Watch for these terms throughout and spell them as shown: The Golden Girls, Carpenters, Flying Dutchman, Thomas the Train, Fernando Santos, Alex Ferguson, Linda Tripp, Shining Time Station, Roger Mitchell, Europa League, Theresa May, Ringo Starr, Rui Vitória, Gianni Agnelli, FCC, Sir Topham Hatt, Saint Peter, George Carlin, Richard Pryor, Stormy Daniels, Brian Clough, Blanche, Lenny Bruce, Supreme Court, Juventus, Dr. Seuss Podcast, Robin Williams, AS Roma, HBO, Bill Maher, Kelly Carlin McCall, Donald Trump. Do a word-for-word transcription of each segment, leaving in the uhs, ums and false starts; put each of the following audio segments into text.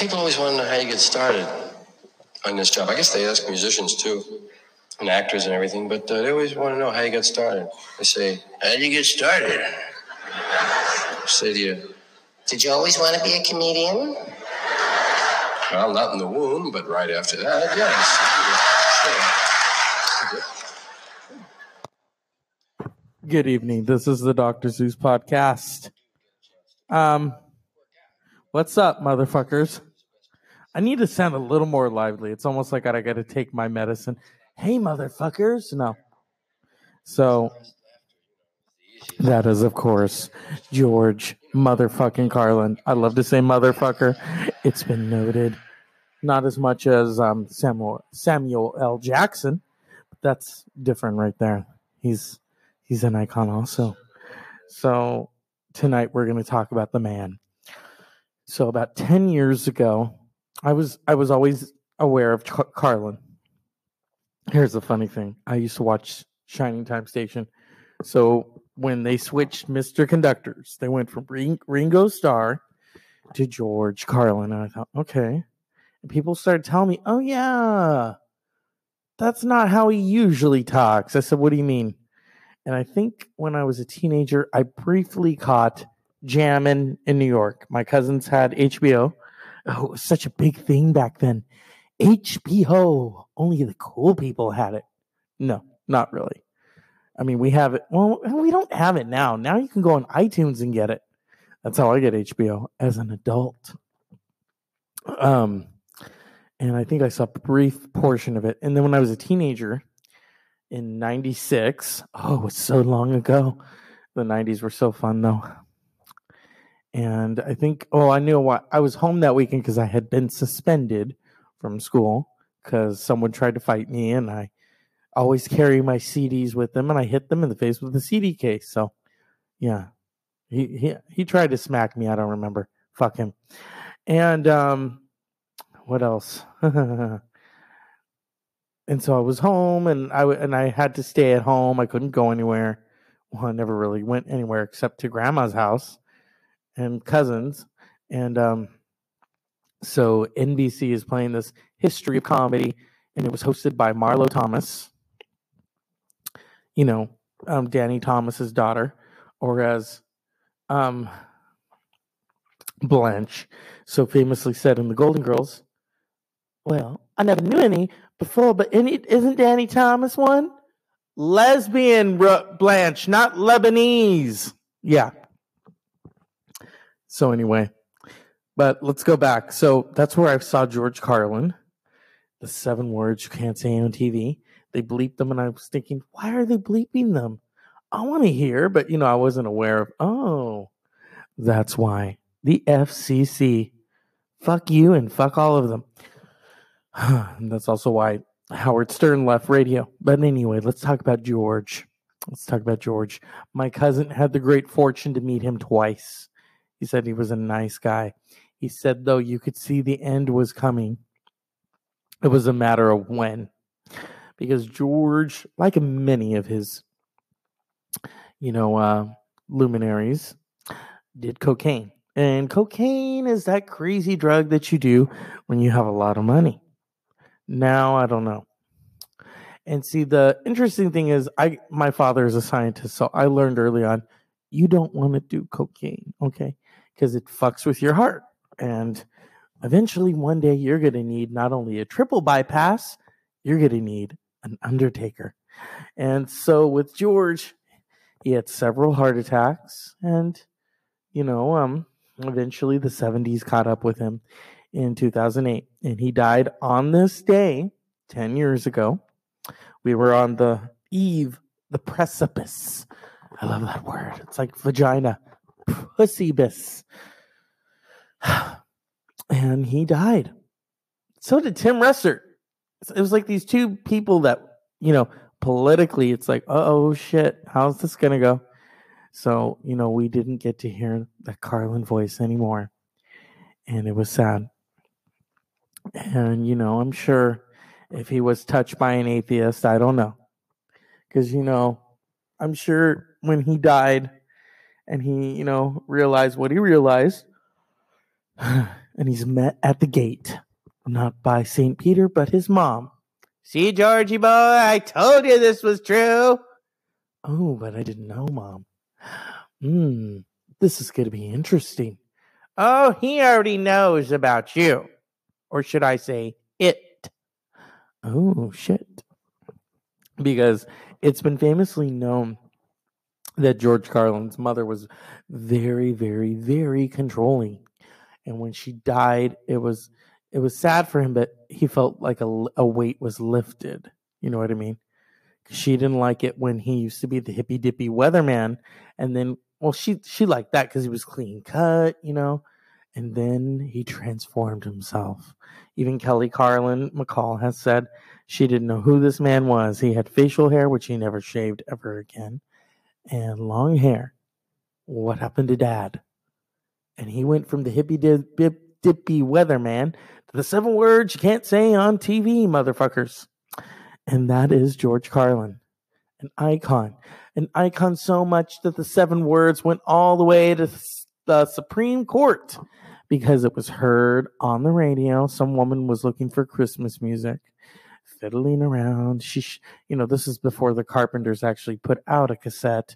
People always want to know how you get started on this job. I guess they ask musicians too, and actors and everything, but uh, they always want to know how you got started. They say, how did you get started? I say to you, did you always want to be a comedian? Well, not in the womb, but right after that, yes. Good evening. This is the Doctor Seuss Podcast. Um, what's up, motherfuckers? I need to sound a little more lively. It's almost like I got to take my medicine. Hey, motherfuckers. No. So that is, of course, George motherfucking Carlin. I love to say motherfucker. It's been noted. Not as much as um, Samuel Samuel L. Jackson. But that's different right there. He's he's an icon also. So tonight we're going to talk about the man. So about ten years ago, I was I was always aware of Ch- Carlin. Here's the funny thing. I used to watch Shining Time Station. So when they switched Mister Conductors, they went from Ring- Ringo Starr to George Carlin. And I thought, okay. And people started telling me, oh, yeah, that's not how he usually talks. I said, what do you mean? And I think when I was a teenager, I briefly caught Jammin' in New York. My cousins had H B O. Oh, it was such a big thing back then. H B O. Only the cool people had it. No, not really. I mean, we have it. Well, we don't have it now. Now you can go on iTunes and get it. That's how I get H B O as an adult. Um, and I think I saw a brief portion of it. And then when I was a teenager in ninety-six, oh, it's so long ago. The nineties were so fun, though. And I think, oh, I knew why. I was home that weekend because I had been suspended from school because someone tried to fight me, and I always carry my C Ds with them, and I hit them in the face with a C D case. So, yeah, he he he tried to smack me. I don't remember. Fuck him. And um, what else? And so I was home, and I w- and I had to stay at home. I couldn't go anywhere. Well, I never really went anywhere except to Grandma's house and cousins. And um, so N B C is playing this history of comedy, and it was hosted by Marlo Thomas. You know, um, Danny Thomas's daughter, or as um, Blanche so famously said in The Golden Girls, well, I never knew any before, but any, isn't Danny Thomas one? Lesbian R- Blanche, not Lebanese. Yeah. So anyway, but let's go back. So that's where I saw George Carlin. The seven words you can't say on T V. They bleeped them, and I was thinking, why are they bleeping them? I want to hear, but, you know, I wasn't aware of, oh, that's why. The F C C. Fuck you and fuck all of them. And that's also why Howard Stern left radio. But anyway, let's talk about George. Let's talk about George. My cousin had the great fortune to meet him twice. He said he was a nice guy. He said, though, you could see the end was coming. It was a matter of when, because George, like many of his, you know, uh, luminaries, did cocaine. And cocaine is that crazy drug that you do when you have a lot of money. Now, I don't know. And see, the interesting thing is, I my father is a scientist, so I learned early on, you don't want to do cocaine, okay, because it fucks with your heart. And eventually, one day, you're going to need not only a triple bypass, you're going to need an undertaker. And so with George, he had several heart attacks. And, you know, um, eventually the seventies caught up with him in two thousand eight. And he died on this day, ten years ago. We were on the eve, the precipice. I love that word. It's like vagina. Pussybiss. And he died. So did Tim Russert. It was like these two people that, you know, politically, it's like, oh, shit, how's this going to go? So, you know, we didn't get to hear that Carlin voice anymore. And it was sad. And, you know, I'm sure if he was touched by an atheist, I don't know. Because, you know, I'm sure when he died and he, you know, realized what he realized, and he's met at the gate, not by Saint Peter, but his mom. See, Georgie boy, I told you this was true. Oh, but I didn't know, Mom. Hmm, this is going to be interesting. Oh, he already knows about you. Or should I say it? Oh, shit. Because it's been famously known that George Carlin's mother was very, very, very controlling. And when she died, it was it was sad for him, but he felt like a, a weight was lifted. You know what I mean? She didn't like it when he used to be the hippy-dippy weatherman. And then, well, she, she liked that because he was clean cut, you know. And then he transformed himself. Even Kelly Carlin McCall has said she didn't know who this man was. He had facial hair, which he never shaved ever again, and long hair. What happened to Dad? And he went from the hippy-dippy weatherman to the seven words you can't say on T V, motherfuckers. And that is George Carlin, an icon. An icon so much that the seven words went all the way to the Supreme Court because it was heard on the radio. Some woman was looking for Christmas music, fiddling around. She, sh- you know, this is before the Carpenters actually put out a cassette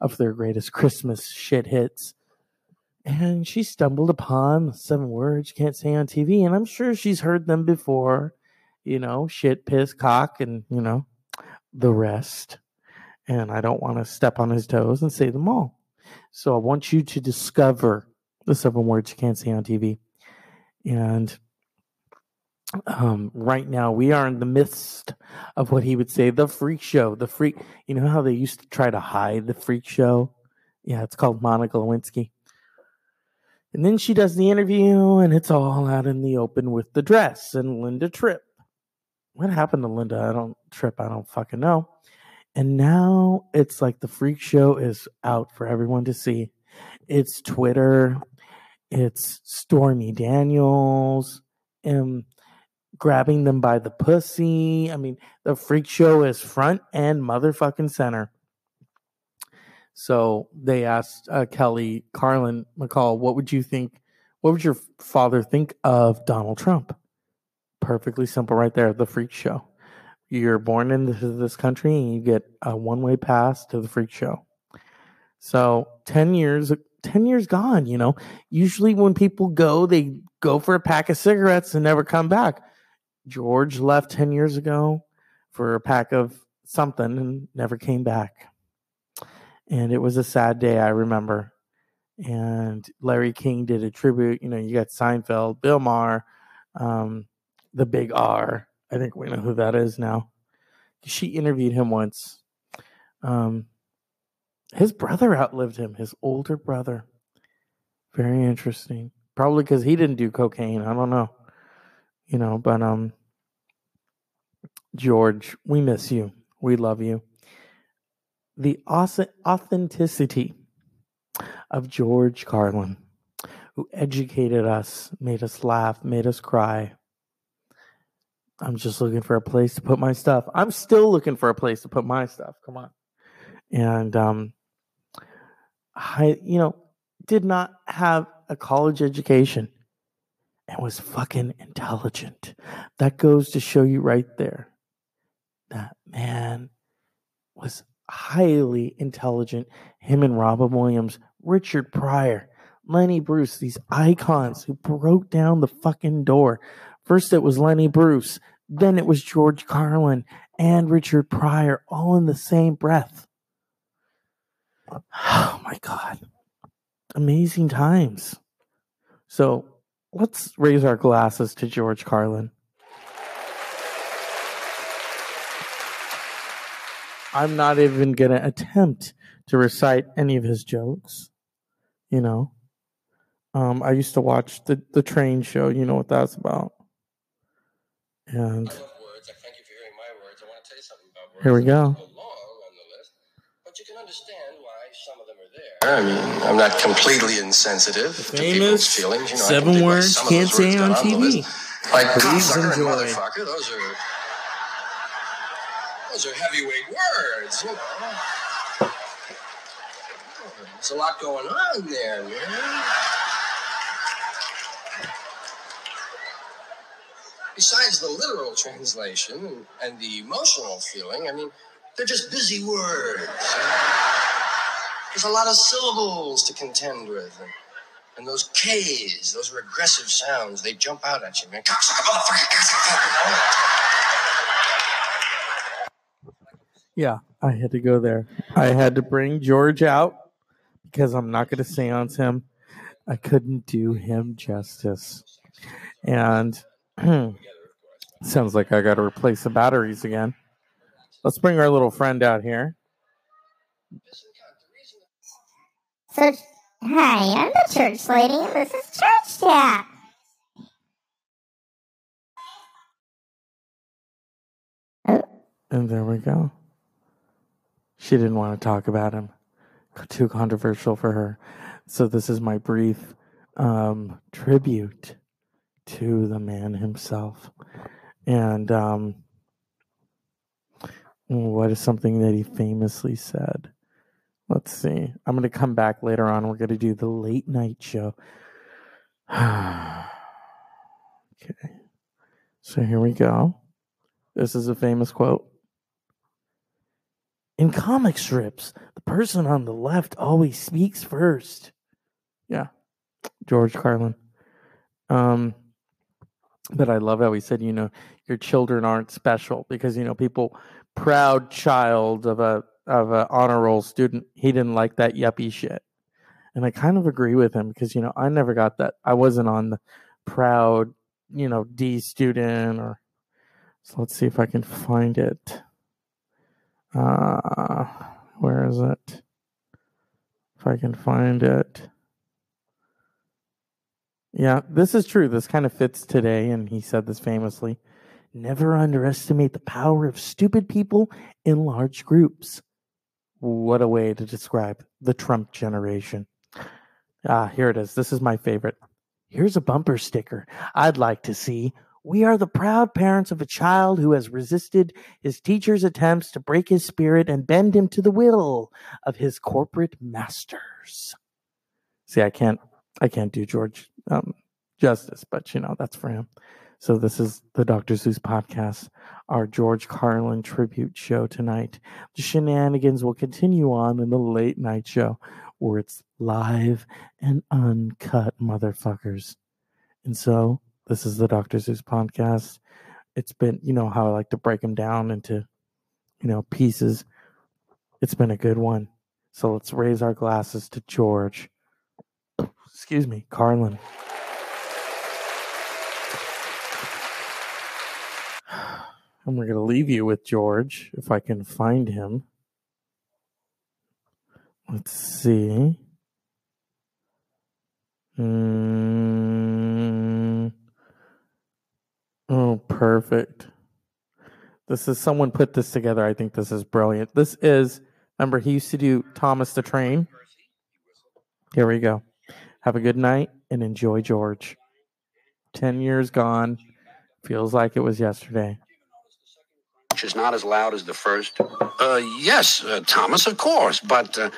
of their greatest Christmas shit hits. And she stumbled upon the seven words you can't say on T V. And I'm sure she's heard them before. You know, shit, piss, cock, and, you know, the rest. And I don't want to step on his toes and say them all. So I want you to discover the seven words you can't say on T V. And um, right now we are in the midst of what he would say, the freak show. The freak, you know how they used to try to hide the freak show? Yeah, it's called Monica Lewinsky. And then she does the interview, and it's all out in the open with the dress and Linda Tripp. What happened to Linda? I don't trip. I don't fucking know. And now it's like the freak show is out for everyone to see. It's Twitter. It's Stormy Daniels and grabbing them by the pussy. I mean, the freak show is front and motherfucking center. So they asked uh, Kelly Carlin McCall, what would you think? What would your father think of Donald Trump? Perfectly simple right there, the freak show. You're born into this country and you get a one-way pass to the freak show. So ten years, ten years gone, you know. Usually when people go, they go for a pack of cigarettes and never come back. George left ten years ago for a pack of something and never came back. And it was a sad day, I remember. And Larry King did a tribute. You know, you got Seinfeld, Bill Maher, um, the big R. I think we know who that is now. She interviewed him once. Um, his brother outlived him, his older brother. Very interesting. Probably because he didn't do cocaine. I don't know. You know, but um, George, we miss you. We love you. The authenticity of George Carlin, who educated us, made us laugh, made us cry. I'm just looking for a place to put my stuff. I'm still looking for a place to put my stuff. Come on. And um, I, you know, did not have a college education and was fucking intelligent. That goes to show you right there. That man was highly intelligent. Him and Robin Williams, Richard Pryor, Lenny Bruce, these icons who broke down the fucking door. First it was Lenny Bruce, then it was George Carlin and Richard Pryor, all in the same breath. Oh my God. Amazing times. So let's raise our glasses to George Carlin. I'm not even going to attempt to recite any of his jokes, you know. Um, I used to watch the, the train show. You know what that's about. And I love words. I thank you for hearing my words. I want to tell you something about words. Here we go. Long on the list, but you can understand why some of them are there. I mean, I'm not completely insensitive the to people's feelings. You know, seven I words some can't say on T V. Like cocksucker and motherfucker. Those are those are heavyweight words. You know, there's a lot going on there, man. besides the literal translation and the emotional feeling, I mean, they're just busy words. There's a lot of syllables to contend with. And, and those K's, those regressive sounds, they jump out at you, man. Yeah, I had to go there. I had to bring George out because I'm not going to seance him. I couldn't do him justice. And sounds like I got to replace the batteries again. Let's bring our little friend out here. So, hi, I'm the church lady, and this is Church Chat. Oh. And there we go. She didn't want to talk about him. Too controversial for her. So this is my brief um, tribute to the man himself. And um, what is something that he famously said? Let's see. I'm going to come back later on. We're going to do the late night show. Okay. So here we go. This is a famous quote. In comic strips, the person on the left always speaks first. Yeah. George Carlin. Um, but I love how he said, you know, your children aren't special because, you know, people, proud child of a, of an honor roll student, he didn't like that yuppie shit. And I kind of agree with him because, you know, I never got that. I wasn't on the proud, you know, D student or, so let's see if I can find it. Uh, where is it? If I can find it. Yeah, this is true. This kind of fits today. And he said this famously. Never underestimate the power of stupid people in large groups. What a way to describe the Trump generation. Ah, here it is. This is my favorite. Here's a bumper sticker. I'd like to see. We are the proud parents of a child who has resisted his teacher's attempts to break his spirit and bend him to the will of his corporate masters. See, I can't, I can't do George um, justice, but you know, that's for him. So this is the Doctor Seuss Podcast, our George Carlin tribute show tonight. The shenanigans will continue on in the late night show where it's live and uncut, motherfuckers. And so this is the Doctor Seuss Podcast. It's been, you know how I like to break them down into, you know, pieces. It's been a good one. So let's raise our glasses to George. Excuse me, Carlin. And we're going to leave you with George, if I can find him. Let's see. Mm. Oh, perfect. This is, someone put this together. I think this is brilliant. This is, remember, he used to do Thomas the Train. Here we go. Have a good night and enjoy George. Ten years gone. Feels like it was yesterday. Is not as loud as the first. Uh, yes, uh, Thomas, of course. But uh,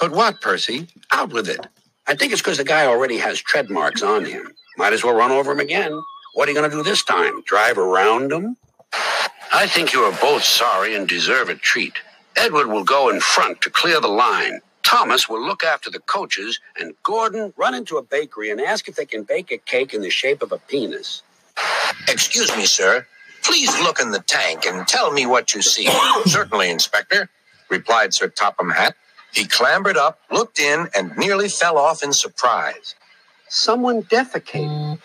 but what, Percy? Out with it. I think it's because the guy already has tread marks on him. Might as well run over him again. What are you going to do this time? Drive around him? I think you are both sorry and deserve a treat. Edward will go in front to clear the line. Thomas will look after the coaches. And Gordon, run into a bakery and ask if they can bake a cake in the shape of a penis. Excuse me, sir. Please look in the tank and tell me what you see. Certainly, Inspector, replied Sir Topham Hatt. He clambered up, looked in, and nearly fell off in surprise. Someone defecated.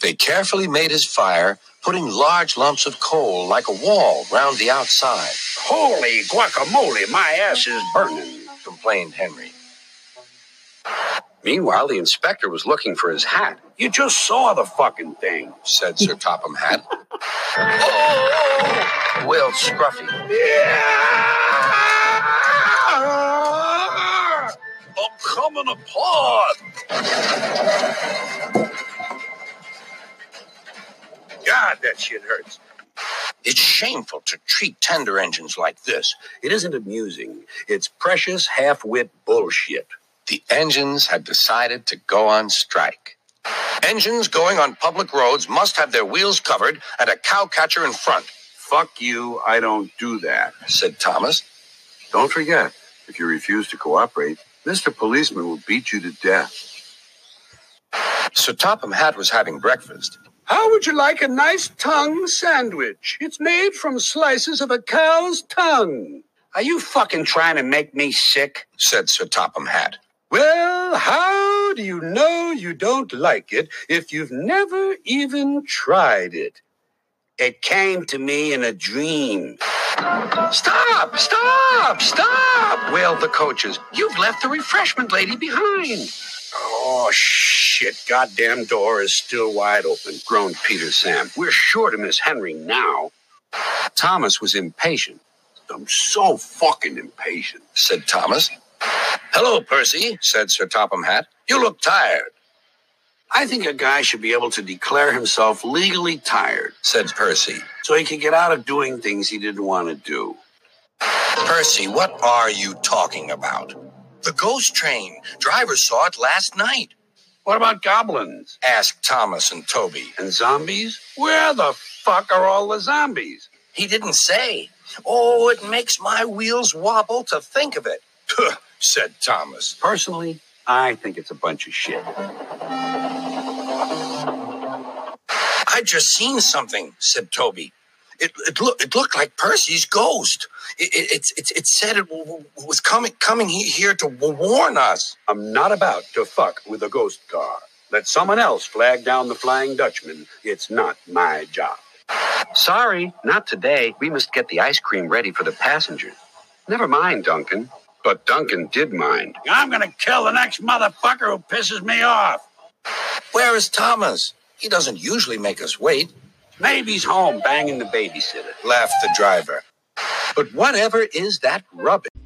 They carefully made his fire, putting large lumps of coal like a wall round the outside. Holy guacamole, my ass is burning, complained Henry. Meanwhile, the inspector was looking for his hat. You just saw the fucking thing, said Sir Topham Hatt. Oh! Wailed Scruffy. Yeah! I'm coming apart! God, that shit hurts. It's shameful to treat tender engines like this. It isn't amusing. It's precious half-wit bullshit. The engines had decided to go on strike. Engines going on public roads must have their wheels covered and a cow catcher in front. Fuck you, I don't do that, said Thomas. Don't forget, if you refuse to cooperate, Mister Policeman will beat you to death. Sir Topham Hatt was having breakfast. How would you like a nice tongue sandwich? It's made from slices of a cow's tongue. Are you fucking trying to make me sick? Said Sir Topham Hatt. Well, how do you know you don't like it if you've never even tried it? It came to me in a dream. Stop! Stop! Stop! Wailed the coaches. You've left the refreshment lady behind. Oh, shit. Goddamn door is still wide open, groaned Peter Sam. We're sure to miss Henry now. Thomas was impatient. I'm so fucking impatient, said Thomas. Hello, Percy, said Sir Topham Hatt. You look tired. I think a guy should be able to declare himself legally tired, said Percy, so he can get out of doing things he didn't want to do. Percy, what are you talking about? The ghost train. Driver saw it last night. What about goblins? Asked Thomas and Toby. And zombies? Where the fuck are all the zombies? He didn't say. Oh, it makes my wheels wobble to think of it, said Thomas. Personally, I think it's a bunch of shit. I just seen something, said Toby. It it, look, it looked like Percy's ghost. It it it, it said it w- w- was coming coming here to w- warn us. I'm not about to fuck with a ghost car. Let someone else flag down the Flying Dutchman. It's not my job. Sorry, not today. We must get the ice cream ready for the passengers. Never mind, Duncan. But Duncan did mind. I'm going to kill the next motherfucker who pisses me off. Where is Thomas? He doesn't usually make us wait. Maybe he's home banging the babysitter, laughed the driver. But whatever is that rubbish?